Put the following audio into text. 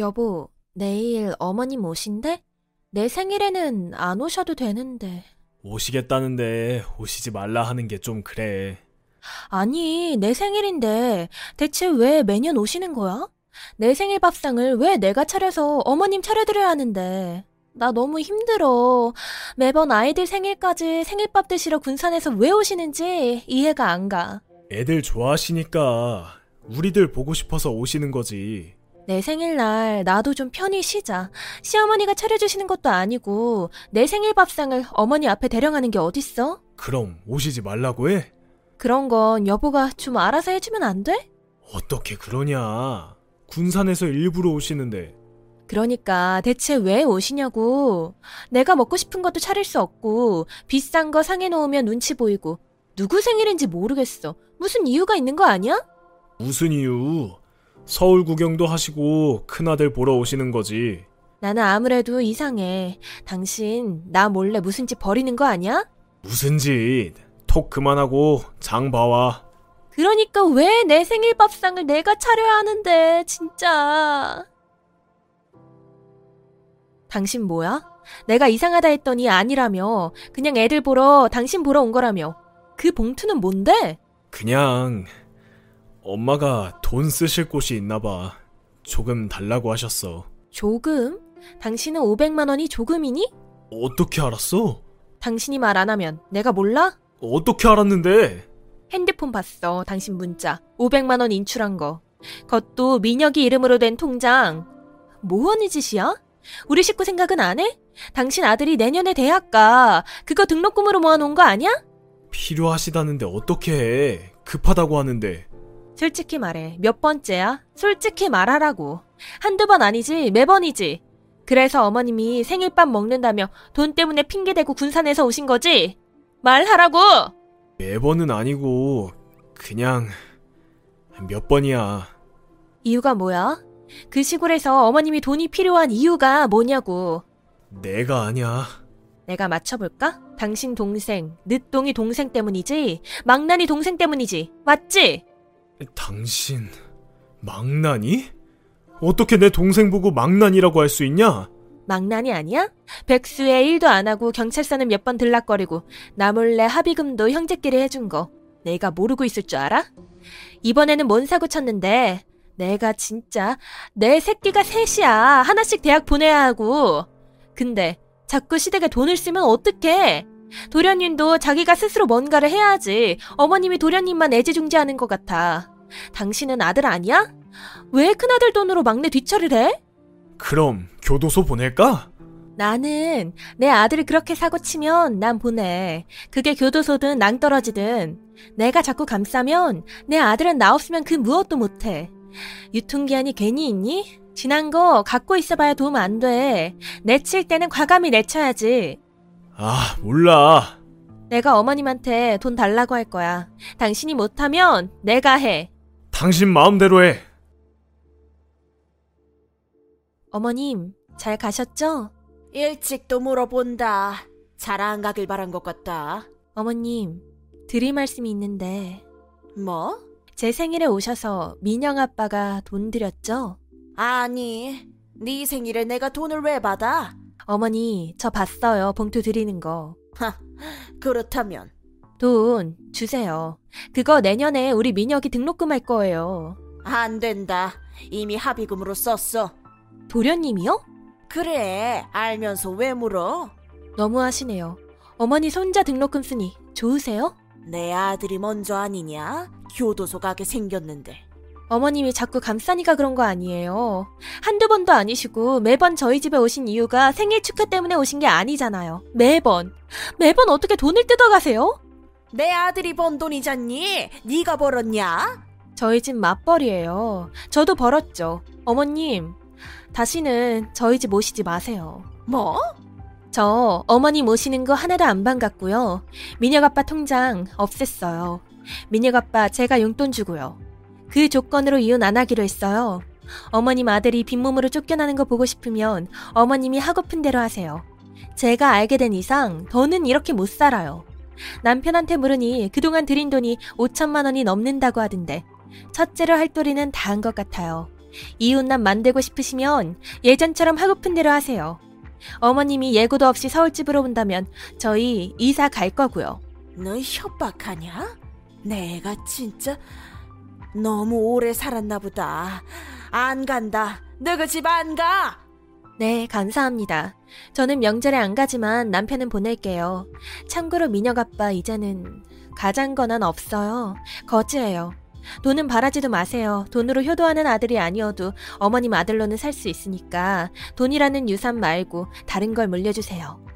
여보, 내일 어머님 오신대? 내 생일에는 안 오셔도 되는데. 오시겠다는데 오시지 말라 하는 게 좀 그래. 아니, 내 생일인데 대체 왜 매년 오시는 거야? 내 생일 밥상을 왜 내가 차려서 어머님 차려드려야 하는데. 나 너무 힘들어. 매번 아이들 생일까지 생일밥 드시러 군산에서 왜 오시는지 이해가 안 가. 애들 좋아하시니까 우리들 보고 싶어서 오시는 거지. 내 생일날 나도 좀 편히 쉬자. 시어머니가 차려주시는 것도 아니고 내 생일 밥상을 어머니 앞에 대령하는 게 어딨어? 그럼 오시지 말라고 해? 그런 건 여보가 좀 알아서 해주면 안 돼? 어떻게 그러냐. 군산에서 일부러 오시는데. 그러니까 대체 왜 오시냐고. 내가 먹고 싶은 것도 차릴 수 없고 비싼 거 상해 놓으면 눈치 보이고. 누구 생일인지 모르겠어. 무슨 이유가 있는 거 아니야? 무슨 이유? 서울 구경도 하시고 큰아들 보러 오시는 거지. 나는 아무래도 이상해. 당신 나 몰래 무슨 짓 벌이는 거 아니야? 무슨 짓? 톡 그만하고 장 봐와. 그러니까 왜 내 생일 밥상을 내가 차려야 하는데 진짜. 당신 뭐야? 내가 이상하다 했더니 아니라며. 그냥 애들 보러 당신 보러 온 거라며. 그 봉투는 뭔데? 그냥 엄마가 돈 쓰실 곳이 있나 봐. 조금 달라고 하셨어. 조금? 당신은 500만 원이 조금이니? 어떻게 알았어? 당신이 말 안 하면 내가 몰라? 어떻게 알았는데? 핸드폰 봤어. 당신 문자 500만 원 인출한 거. 그것도 민혁이 이름으로 된 통장. 뭐 하는 짓이야? 우리 식구 생각은 안 해? 당신 아들이 내년에 대학 가. 그거 등록금으로 모아놓은 거 아니야? 필요하시다는데 어떻게 해. 급하다고 하는데. 솔직히 말해. 몇 번째야? 솔직히 말하라고. 한두 번 아니지 매번이지. 그래서 어머님이 생일밥 먹는다며 돈 때문에 핑계대고 군산에서 오신 거지? 말하라고! 매번은 아니고 그냥 몇 번이야. 이유가 뭐야? 그 시골에서 어머님이 돈이 필요한 이유가 뭐냐고. 내가 아냐. 내가 맞춰볼까? 당신 동생, 늦둥이 동생 때문이지? 망나니 동생 때문이지? 맞지? 당신, 망나니? 어떻게 내 동생 보고 망나니라고 할 수 있냐? 망나니 아니야? 백수에 일도 안 하고 경찰서는 몇 번 들락거리고 나 몰래 합의금도 형제끼리 해준 거 내가 모르고 있을 줄 알아? 이번에는 뭔 사고 쳤는데. 내가 진짜 내 새끼가 셋이야. 하나씩 대학 보내야 하고. 근데 자꾸 시댁에 돈을 쓰면 어떡해. 도련님도 자기가 스스로 뭔가를 해야지. 어머님이 도련님만 애지중지하는 것 같아. 당신은 아들 아니야? 왜 큰아들 돈으로 막내 뒷처리를 해? 그럼 교도소 보낼까? 나는 내 아들이 그렇게 사고치면 난 보내. 그게 교도소든 낭떨어지든. 내가 자꾸 감싸면 내 아들은 나 없으면 그 무엇도 못해. 유통기한이 괜히 있니? 지난 거 갖고 있어봐야 도움 안 돼. 내칠 때는 과감히 내쳐야지. 아, 몰라. 내가 어머님한테 돈 달라고 할 거야. 당신이 못하면 내가 해. 당신 마음대로 해. 어머님, 잘 가셨죠? 일찍도 물어본다. 잘 안 가길 바란 것 같다. 어머님, 드릴 말씀이 있는데. 뭐? 제 생일에 오셔서 민영 아빠가 돈 드렸죠? 아니, 네 생일에 내가 돈을 왜 받아? 어머니, 저 봤어요. 봉투 드리는 거. 그렇다면? 돈 주세요. 그거 내년에 우리 민혁이 등록금 할 거예요. 안 된다. 이미 합의금으로 썼어. 도련님이요? 그래, 알면서 왜 물어? 너무하시네요. 어머니 손자 등록금 쓰니 좋으세요? 내 아들이 먼저 아니냐? 교도소 가게 생겼는데. 어머님이 자꾸 감싸니까 그런 거 아니에요. 한두 번도 아니시고 매번 저희 집에 오신 이유가 생일 축하 때문에 오신 게 아니잖아요. 매번 어떻게 돈을 뜯어가세요? 내 아들이 번 돈이잖니? 네가 벌었냐? 저희 집 맞벌이에요. 저도 벌었죠. 어머님, 다시는 저희 집 모시지 마세요. 뭐? 저 어머니 모시는 거 하나도 안 반갑고요. 민혁 아빠 통장 없앴어요. 민혁 아빠 제가 용돈 주고요. 그 조건으로 이혼 안 하기로 했어요. 어머님 아들이 빈몸으로 쫓겨나는 거 보고 싶으면 어머님이 하고픈 대로 하세요. 제가 알게 된 이상 더는 이렇게 못 살아요. 남편한테 물으니 그동안 들인 돈이 5천만 원이 넘는다고 하던데 첫째로 할 도리는 다 한 것 같아요. 이웃남 만들고 싶으시면 예전처럼 하고픈 대로 하세요. 어머님이 예고도 없이 서울집으로 온다면 저희 이사 갈 거고요. 너 협박하냐? 내가 진짜 너무 오래 살았나 보다. 안 간다. 너희 집 안 가. 네, 감사합니다. 저는 명절에 안 가지만 남편은 보낼게요. 참고로 민혁아빠 이제는 가장건한 없어요. 거지예요. 돈은 바라지도 마세요. 돈으로 효도하는 아들이 아니어도 어머님 아들로는 살 수 있으니까 돈이라는 유산 말고 다른 걸 물려주세요.